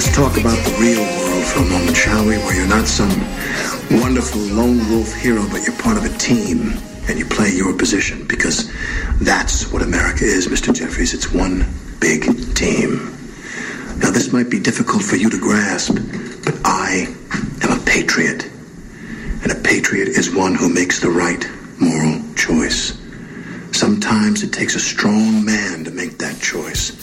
Let's talk about the real world for a moment, shall we? Where you're not some wonderful lone wolf hero, but you're part of a team and you play your position, because that's what America is, Mr. Jeffries. It's one big team. Now, this might be difficult for you to grasp, but I am a patriot. And a patriot is one who makes the right moral choice. Sometimes it takes a strong man to make that choice.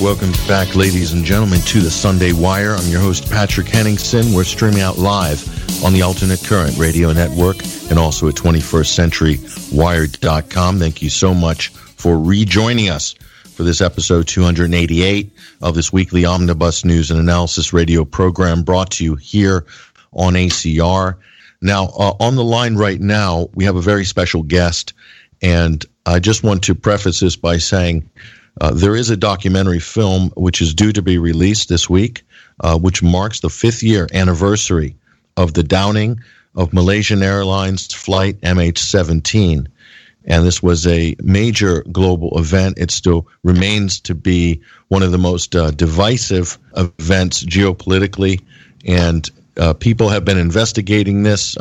Welcome back, ladies and gentlemen, to the Sunday Wire. I'm your host, Patrick Henningsen. We're streaming out live on the Alternate Current Radio Network and also at 21stCenturyWired.com. Thank you so much for rejoining us for this episode 288 of this weekly omnibus news and analysis radio program brought to you here on ACR. Now, on the line right now, we have a very special guest, and I just want to preface this by saying there is a documentary film which is due to be released this week, which marks the 5th-year anniversary of the downing of Malaysian Airlines Flight MH17. And this was a major global event. It still remains to be one of the most divisive events geopolitically. And people have been investigating this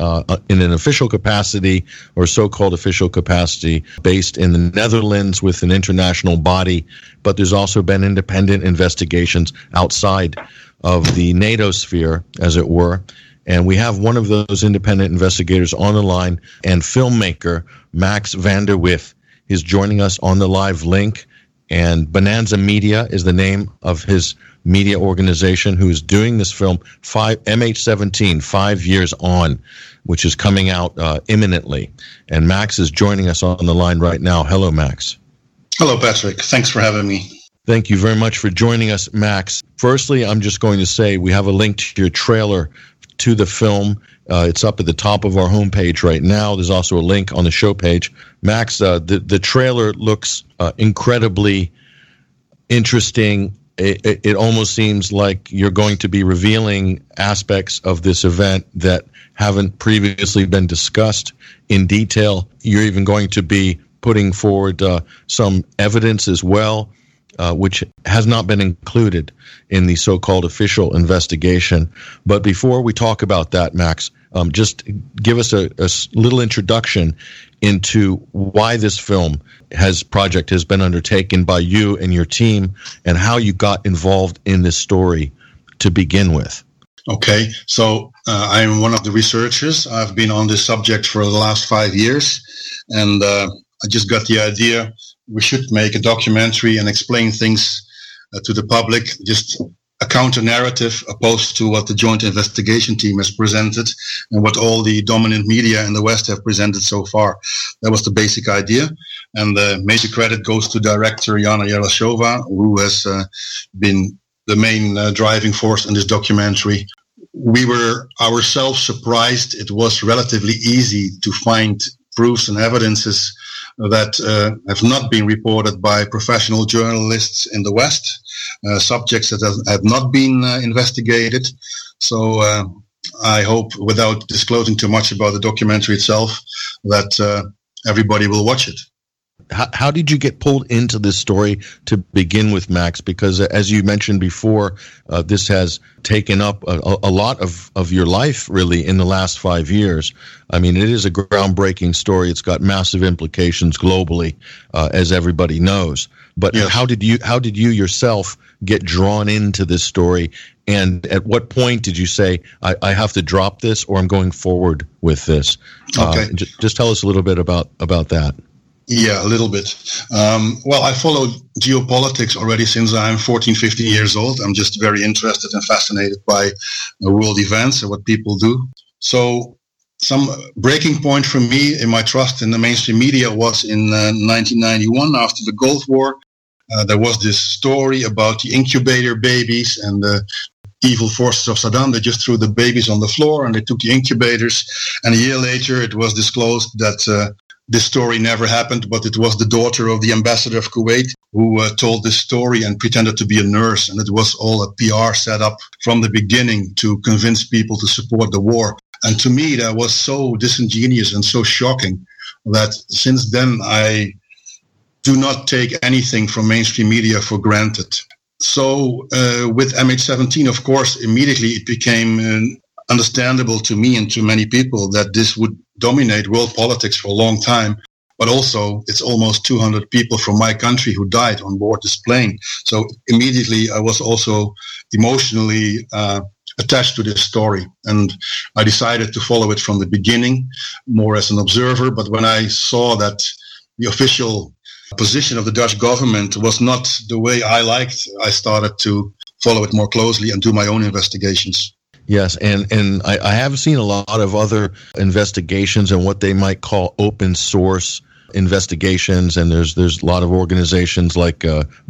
in an official capacity, or so-called official capacity, based in the Netherlands with an international body. But there's also been independent investigations outside of the NATO sphere, as it were. And we have one of those independent investigators on the line, and filmmaker Max Van der Werff is joining us on the live link. And Bonanza Media is the name of his media organization who is doing this film, MH17, 5 years on, which is coming out imminently. And Max is joining us on the line right now. Hello, Max. Hello, Patrick. Thanks for having me. Thank you very much for joining us, Max. Firstly, I'm just going to say we have a link to your trailer to the film. It's up at the top of our homepage right now. There's also a link on the show page. Max, the trailer looks incredibly interesting. It almost seems like you're going to be revealing aspects of this event that haven't previously been discussed in detail. You're even going to be putting forward some evidence as well, which has not been included in the so-called official investigation. But before we talk about that, Max, just give us a little introduction into why this film project has been undertaken by you and your team, and how you got involved in this story to begin with. Okay, so I'm one of the researchers. I've been on this subject for the last 5 years, and I just got the idea we should make a documentary and explain things to the public, just a counter-narrative opposed to what the Joint Investigation Team has presented and what all the dominant media in the West have presented so far. That was the basic idea. And the major credit goes to director Yana Yerlashova, who has been the main driving force in this documentary. We were ourselves surprised. It was relatively easy to find proofs and evidences that have not been reported by professional journalists in the West, subjects that have not been investigated. So I hope, without disclosing too much about the documentary itself, that everybody will watch it. How did you get pulled into this story to begin with, Max? Because as you mentioned before, this has taken up a lot of your life, really, in the last 5 years. I mean, it is a groundbreaking story. It's got massive implications globally, as everybody knows. But yes, how did you yourself get drawn into this story? And at what point did you say, I have to drop this, or I'm going forward with this? Okay. Just tell us a little bit about that. Yeah, a little bit. Well, I followed geopolitics already since I'm 14, 15 years old. I'm just very interested and fascinated by world events and what people do. So some breaking point for me in my trust in the mainstream media was in 1991, after the Gulf War. There was this story about the incubator babies and the evil forces of Saddam. They just threw the babies on the floor and they took the incubators. And a year later, it was disclosed that This story never happened, but it was the daughter of the ambassador of Kuwait who told this story and pretended to be a nurse. And it was all a PR setup from the beginning to convince people to support the war. And to me, that was so disingenuous and so shocking that since then I do not take anything from mainstream media for granted. So with MH17, of course, immediately it became understandable to me and to many people that this would dominate world politics for a long time. But also, it's almost 200 people from my country who died on board this plane. So immediately I was also emotionally attached to this story. And I decided to follow it from the beginning, more as an observer. But when I saw that the official position of the Dutch government was not the way I liked, I started to follow it more closely and do my own investigations. Yes, and I have seen a lot of other investigations and what they might call open source investigations, and there's a lot of organizations like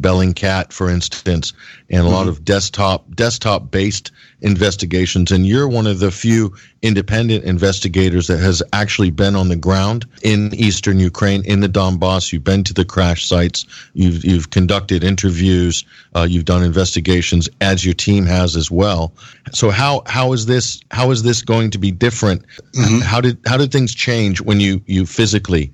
Bellingcat, for instance, and a lot of desktop-based investigations. And you're one of the few independent investigators that has actually been on the ground in eastern Ukraine, in the Donbass. You've been to the crash sites. You've conducted interviews. You've done investigations, as your team has as well. So how is this going to be different? Mm-hmm. How did things change when you physically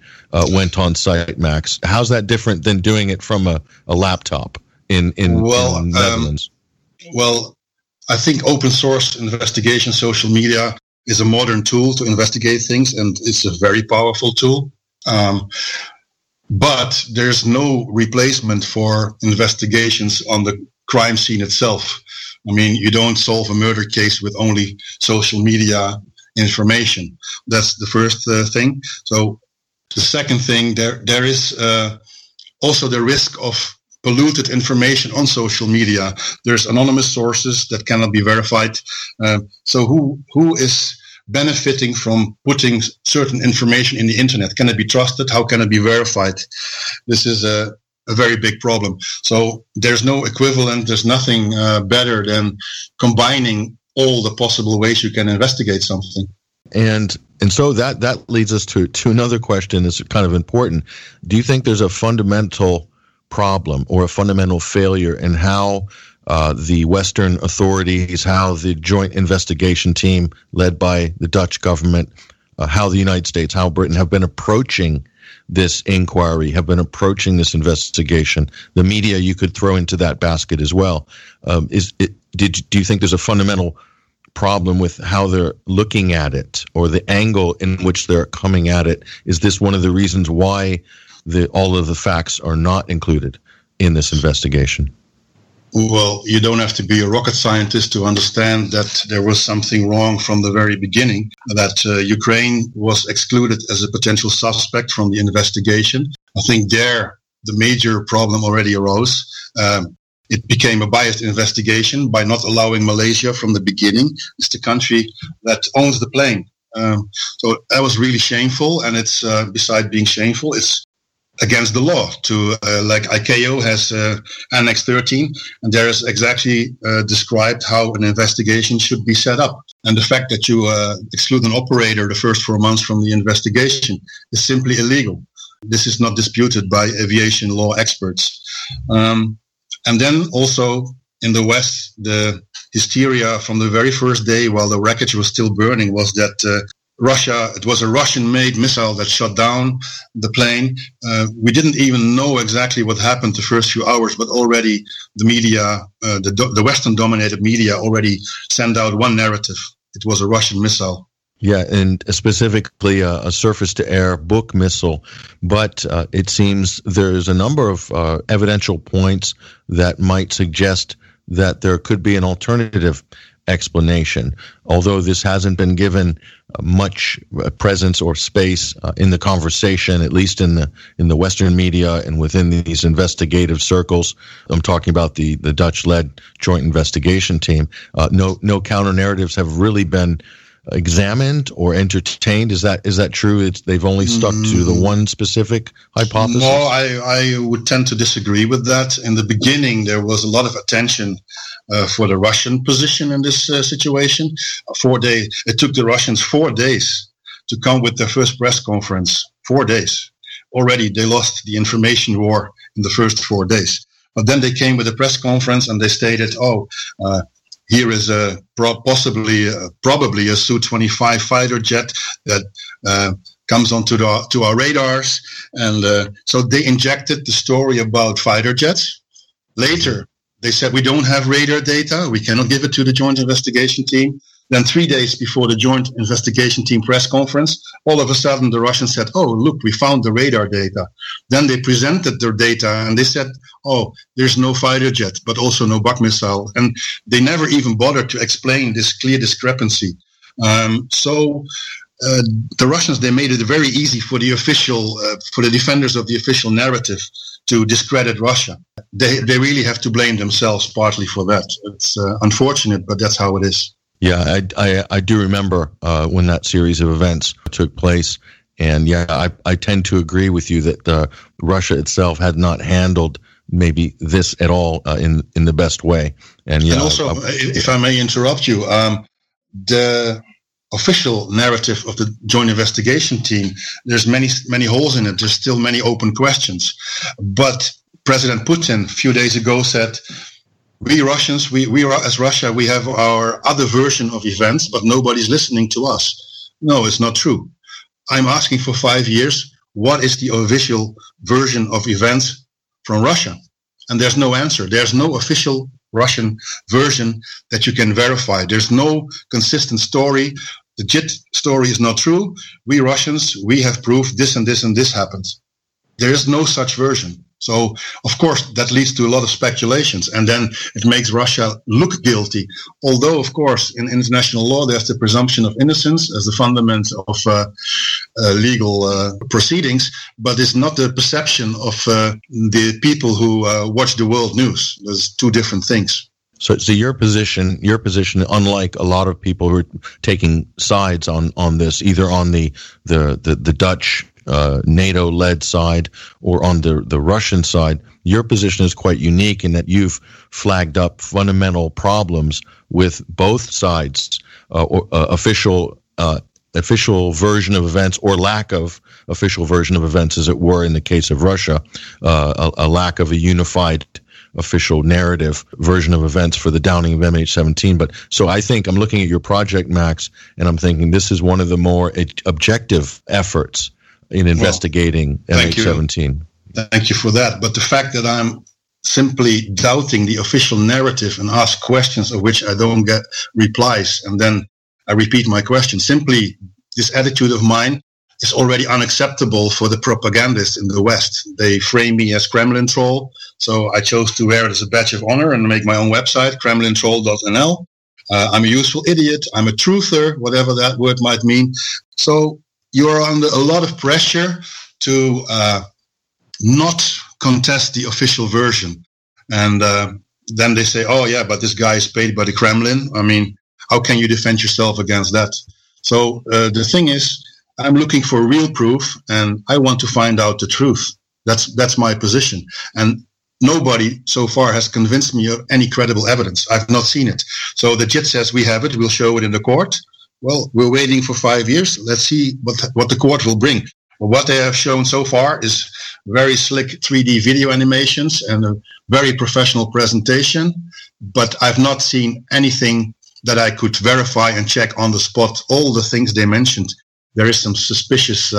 went on site, Max? How's that different than doing it from a laptop in Netherlands? Well, I think open source investigation, social media, is a modern tool to investigate things, and it's a very powerful tool. But there's no replacement for investigations on the crime scene itself. I mean, you don't solve a murder case with only social media information. That's the first thing. So the second thing, there is also the risk of polluted information on social media. There's anonymous sources that cannot be verified. So who is benefiting from putting certain information in the internet? Can it be trusted? How can it be verified? This is a very big problem. So there's no equivalent. There's nothing better than combining all the possible ways you can investigate something. And so that leads us to another question that's kind of important. Do you think there's a fundamental problem or a fundamental failure in how the Western authorities, how the Joint Investigation Team led by the Dutch government, how the United States, how Britain have been approaching this inquiry, have been approaching this investigation? The media you could throw into that basket as well. Do you think there's a fundamental problem with how they're looking at it or the angle in which they're coming at it? Is this one of the reasons why all of the facts are not included in this investigation? Well, you don't have to be a rocket scientist to understand that there was something wrong from the very beginning, that Ukraine was excluded as a potential suspect from the investigation. I think the major problem already arose. It became a biased investigation by not allowing Malaysia from the beginning. It's the country that owns the plane. So that was really shameful, and it's, beside being shameful, it's against the law to like ICAO has Annex 13, and there is exactly described how an investigation should be set up. And the fact that you exclude an operator the first 4 months from the investigation is simply illegal. This is not disputed by aviation law experts. And then also in the West, the hysteria from the very first day while the wreckage was still burning was that Russia, it was a Russian-made missile that shot down the plane. We didn't even know exactly what happened the first few hours, but already the media, the Western-dominated media already sent out one narrative. It was a Russian missile. Yeah, and specifically a surface-to-air Buk missile. But it seems there's a number of evidential points that might suggest that there could be an alternative explanation, although this hasn't been given much presence or space in the conversation, at least in the Western media and within these investigative circles. I'm talking about the Dutch-led Joint Investigation Team. No counter-narratives have really been examined or entertained. Is that true? They've only stuck to the one specific hypothesis? No, I would tend to disagree with that. In the beginning, there was a lot of attention for the Russian position in this situation. It took the Russians 4 days to come with their first press conference. 4 days. Already they lost the information war in the first 4 days. But then they came with a press conference and they stated, here is probably a Su-25 fighter jet that comes onto our radars. And so they injected the story about fighter jets. Later, they said, we don't have radar data. We cannot give it to the Joint Investigation Team. Then 3 days before the Joint Investigation Team press conference, all of a sudden the Russians said, oh, look, we found the radar data. Then they presented their data and they said, oh, there's no fighter jet, but also no Buk missile. And they never even bothered to explain this clear discrepancy. So the Russians, they made it very easy for the official, for the defenders of the official narrative to discredit Russia. They really have to blame themselves partly for that. It's unfortunate, but that's how it is. Yeah, I do remember when that series of events took place. And yeah, I tend to agree with you that Russia itself had not handled maybe this at all in the best way. And also, if I may interrupt you, the official narrative of the Joint Investigation Team, there's many holes in it. There's still many open questions. But President Putin a few days ago said, we Russians, we as Russia, we have our other version of events, but nobody's listening to us. No, it's not true. I'm asking for 5 years, what is the official version of events from Russia? And there's no answer. There's no official Russian version that you can verify. There's no consistent story. The JIT story is not true. We Russians, we have proof this and this and this happened. There is no such version. So, of course, that leads to a lot of speculations, and then it makes Russia look guilty. Although, of course, in international law, there's the presumption of innocence as the fundament of legal proceedings, but it's not the perception of the people who watch the world news. There's two different things. So your position, unlike a lot of people who are taking sides on this, either on the Dutch NATO-led side or on the Russian side, your position is quite unique in that you've flagged up fundamental problems with both sides, official version of events or lack of official version of events, as it were, in the case of Russia, a lack of a unified official narrative version of events for the downing of MH17. But so I think I'm looking at your project, Max, and I'm thinking this is one of the more objective efforts in investigating MH17. Thank you for that. But the fact that I'm simply doubting the official narrative and ask questions of which I don't get replies, and then I repeat my question, simply this attitude of mine is already unacceptable for the propagandists in the West. They frame me as Kremlin troll, so I chose to wear it as a badge of honor and make my own website, kremlintroll.nl. I'm a useful idiot, I'm a truther, whatever that word might mean. So you're under a lot of pressure to not contest the official version. And then they say, oh, yeah, but this guy is paid by the Kremlin. I mean, how can you defend yourself against that? So the thing is, I'm looking for real proof, and I want to find out the truth. That's my position. And nobody so far has convinced me of any credible evidence. I've not seen it. So the JIT says, we have it. We'll show it in the court. Well, we're waiting for 5 years. Let's see what the court will bring. Well, what they have shown so far is very slick 3D video animations and a very professional presentation, but I've not seen anything that I could verify and check on the spot. All the things they mentioned, there is some suspicious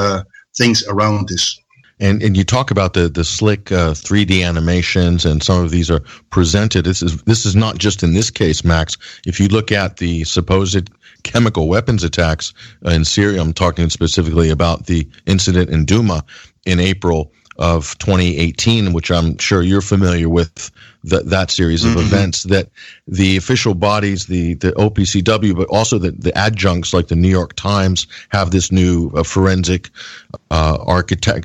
things around this. And you talk about the slick 3D animations, and some of these are presented. This is not just in this case, Max. If you look at the supposed chemical weapons attacks in Syria, I'm talking specifically about the incident in Douma in April of 2018, which I'm sure you're familiar with, that series of events, that the official bodies, the OPCW, but also the adjuncts like the New York Times have this new Forensic Architecture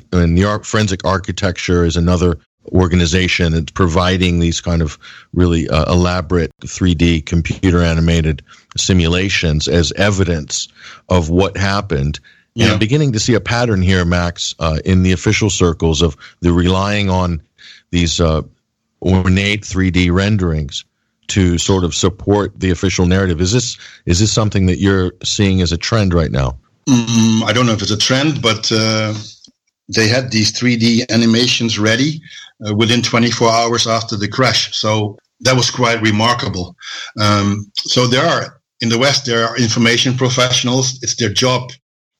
is another organization that's providing these kind of really elaborate 3D computer animated simulations as evidence of what happened. Yeah. And I'm beginning to see a pattern here, Max, in the official circles of the relying on these ornate 3D renderings to sort of support the official narrative. Is this something that you're seeing as a trend right now? I don't know if it's a trend, but they had these 3D animations ready within 24 hours after the crash. So that was quite remarkable. So there are, in the West, there are information professionals. It's their job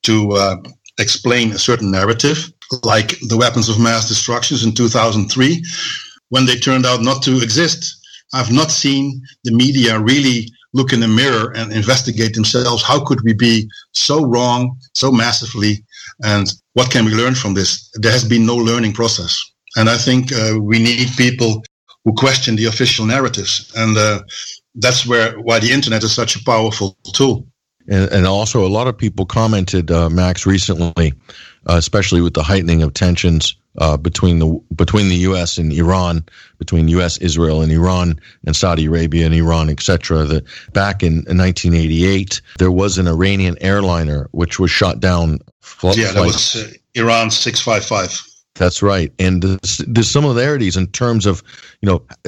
to explain a certain narrative, like the weapons of mass destructions in 2003, when they turned out not to exist. I've not seen the media really look in the mirror and investigate themselves. How could we be so wrong, so massively? And what can we learn from this? There has been no learning process. And I think we need people who question the official narratives. And that's why the internet is such a powerful tool. And also a lot of people commented, Max, recently, especially with the heightening of tensions between the U.S. and Iran, between U.S., Israel, and Iran, and Saudi Arabia and Iran, etc. That back in 1988, there was an Iranian airliner which was shot down. That was Iran 655. That's right, and there's similarities in terms of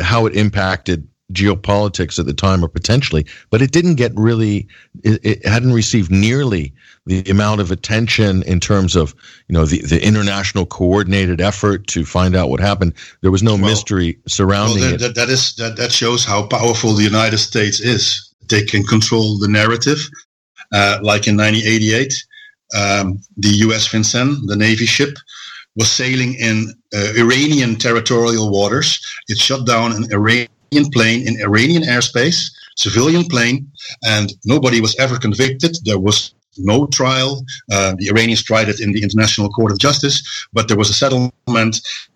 how it impacted geopolitics at the time, or potentially, but it didn't get really. It hadn't received nearly the amount of attention in terms of the international coordinated effort to find out what happened. There was no mystery surrounding it. That shows how powerful the United States is. They can control the narrative, like in 1988, the USS Vincennes, the Navy ship, was sailing in Iranian territorial waters. It shot down an Iranian plane in Iranian airspace, civilian plane, and nobody was ever convicted. There was no trial. The Iranians tried it in the International Court of Justice, but there was a settlement.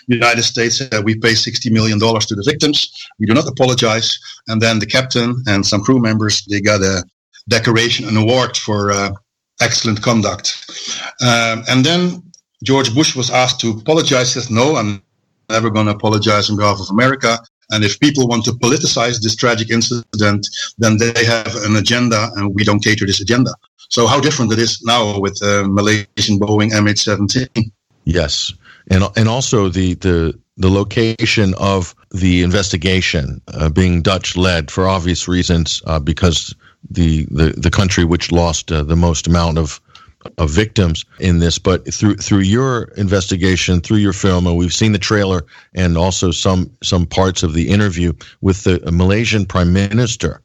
The United States said, we pay $60 million to the victims. We do not apologize. And then the captain and some crew members, they got a decoration, an award for excellent conduct. And then George Bush was asked to apologize. He says, no, I'm never going to apologize on behalf of America. And if people want to politicize this tragic incident, then they have an agenda, and we don't cater this agenda. So how different it is now with Malaysian Boeing MH17. Yes. And also the location of the investigation being Dutch-led for obvious reasons, because the country which lost the most amount of victims in this. But through your investigation, through your film, and we've seen the trailer and also some parts of the interview with the Malaysian Prime Minister,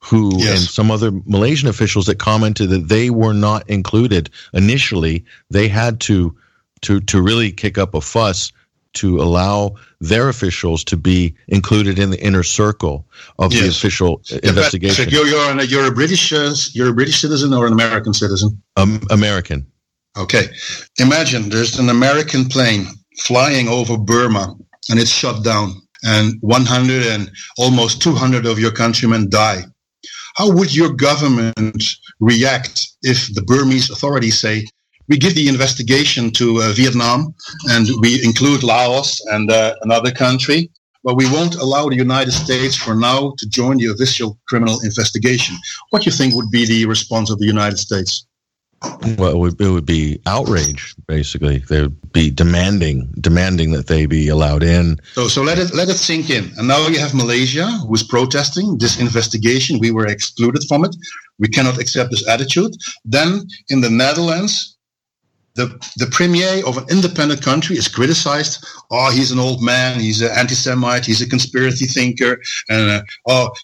who yes. and some other Malaysian officials that commented that they were not included initially. They had to really kick up a fuss to allow their officials to be included in the inner circle of yes. the official investigation. Patrick, you're a British citizen or an American citizen? American. Okay. Imagine there's an American plane flying over Burma, and it's shot down, and 100 and almost 200 of your countrymen die. How would your government react if the Burmese authorities say, we give the investigation to Vietnam, and we include Laos and another country, but we won't allow the United States for now to join the official criminal investigation? What do you think would be the response of the United States? Well, it would be outrage, basically. They would be demanding that they be allowed in. So let it sink in. And now you have Malaysia, who is protesting this investigation. We were excluded from it. We cannot accept this attitude. Then in the Netherlands, the premier of an independent country is criticized. Oh, he's an old man. He's an anti-Semite. He's a conspiracy thinker. And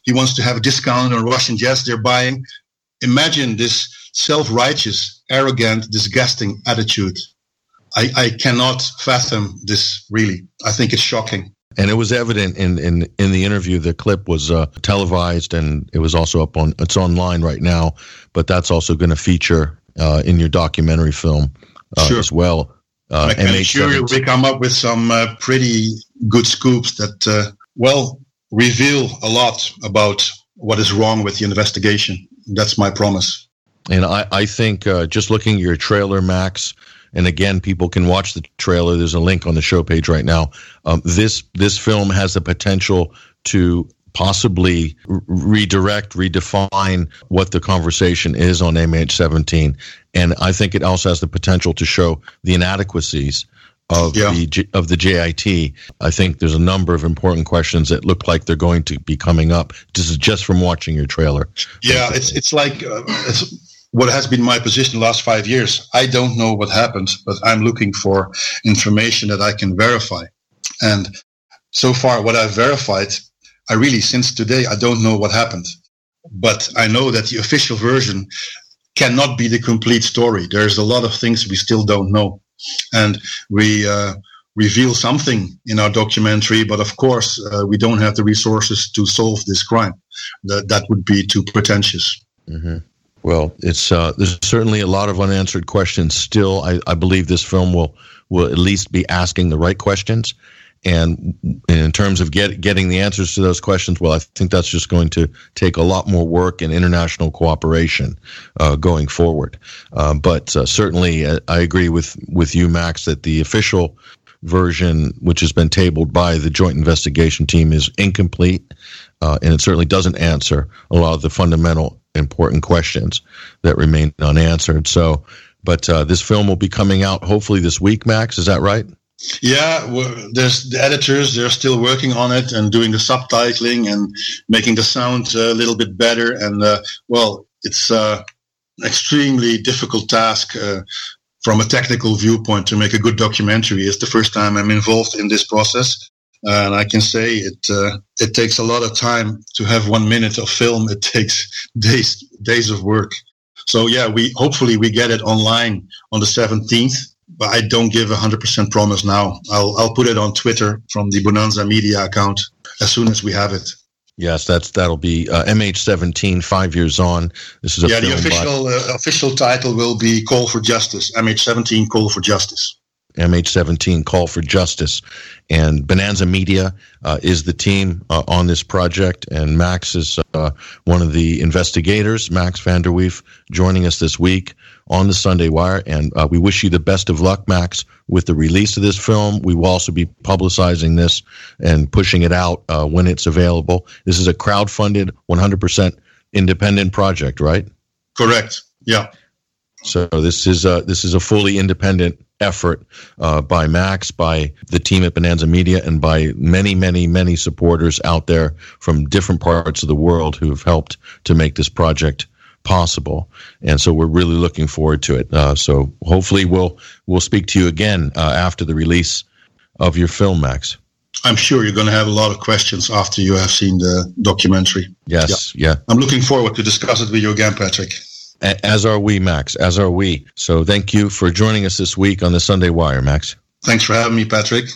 he wants to have a discount on Russian jets they're buying. Imagine this self-righteous, arrogant, disgusting attitude. I cannot fathom this, really. I think it's shocking. And it was evident in the interview. The clip was televised, and it was also it's online right now. But that's also going to feature in your documentary film. Sure. As well. I'm sure we come up with some pretty good scoops that, reveal a lot about what is wrong with the investigation. That's my promise. And I think just looking at your trailer, Max, and again, people can watch the trailer. There's a link on the show page right now. This film has the potential to possibly redefine what the conversation is on MH17. And I think it also has the potential to show the inadequacies of the JIT. I think there's a number of important questions that look like they're going to be coming up. This is just from watching your trailer. Yeah, it's like what has been my position the last 5 years. I don't know what happened, but I'm looking for information that I can verify. And so far, what I've verified, I really, since today, I don't know what happened. But I know that the official version cannot be the complete story. There's a lot of things we still don't know. And we reveal something in our documentary, but of course, we don't have the resources to solve this crime. That would be too pretentious. Mm-hmm. Well, it's there's certainly a lot of unanswered questions still. I believe this film will at least be asking the right questions. And in terms of getting the answers to those questions, well, I think that's just going to take a lot more work and international cooperation going forward. But certainly I agree with you, Max, that the official version, which has been tabled by the Joint Investigation Team, is incomplete. And it certainly doesn't answer a lot of the fundamental important questions that remain unanswered. So, but this film will be coming out hopefully this week, Max. Is that right? Yeah, there's the editors. They're still working on it and doing the subtitling and making the sound a little bit better. And, it's an extremely difficult task from a technical viewpoint to make a good documentary. It's the first time I'm involved in this process. And I can say it takes a lot of time to have 1 minute of film. It takes days of work. So yeah, we hopefully get it online on the 17th. But I don't give 100% promise now. I'll put it on Twitter from the Bonanza Media account as soon as we have it. Yes, that'll be MH17. 5 years on. This is a film. The official title will be Call for Justice. MH17 Call for Justice. MH17 Call for Justice, and Bonanza Media is the team on this project, and Max is one of the investigators, Max Van der Werff, joining us this week on the Sunday Wire, and we wish you the best of luck, Max, with the release of this film. We will also be publicizing this and pushing it out when it's available. This is a crowdfunded, 100% independent project, right? Correct, yeah. So this is a fully independent effort by Max, by the team at Bonanza Media, and by many, many, many supporters out there from different parts of the world who have helped to make this project possible. And so we're really looking forward to it. So hopefully we'll speak to you again after the release of your film, Max. I'm sure you're going to have a lot of questions after you have seen the documentary. Yes, yeah. I'm looking forward to discuss it with you again, Patrick. As are we, Max, as are we. So thank you for joining us this week on the Sunday Wire, Max. Thanks for having me, Patrick.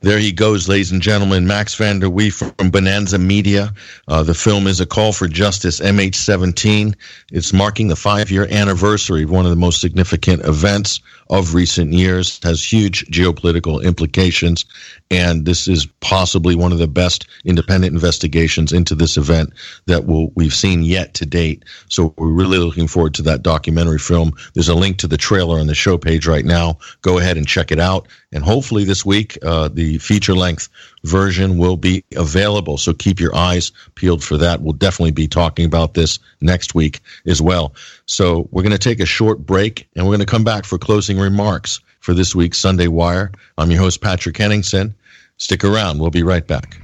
There he goes, ladies and gentlemen, Max Van der Werff from Bonanza Media. The film is A Call for Justice, MH17. It's marking the 5-year anniversary of one of the most significant events of recent years. It has huge geopolitical implications, and this is possibly one of the best independent investigations into this event that we've seen yet to date. So we're really looking forward to that documentary film. There's a link to the trailer on the show page right now. Go ahead and check it out. And hopefully this week, the feature-length version will be available, so keep your eyes peeled for that. We'll definitely be talking about this next week as well. So we're going to take a short break, and we're going to come back for closing remarks for this week's Sunday Wire. I'm your host, Patrick Henningsen. Stick around. We'll be right back.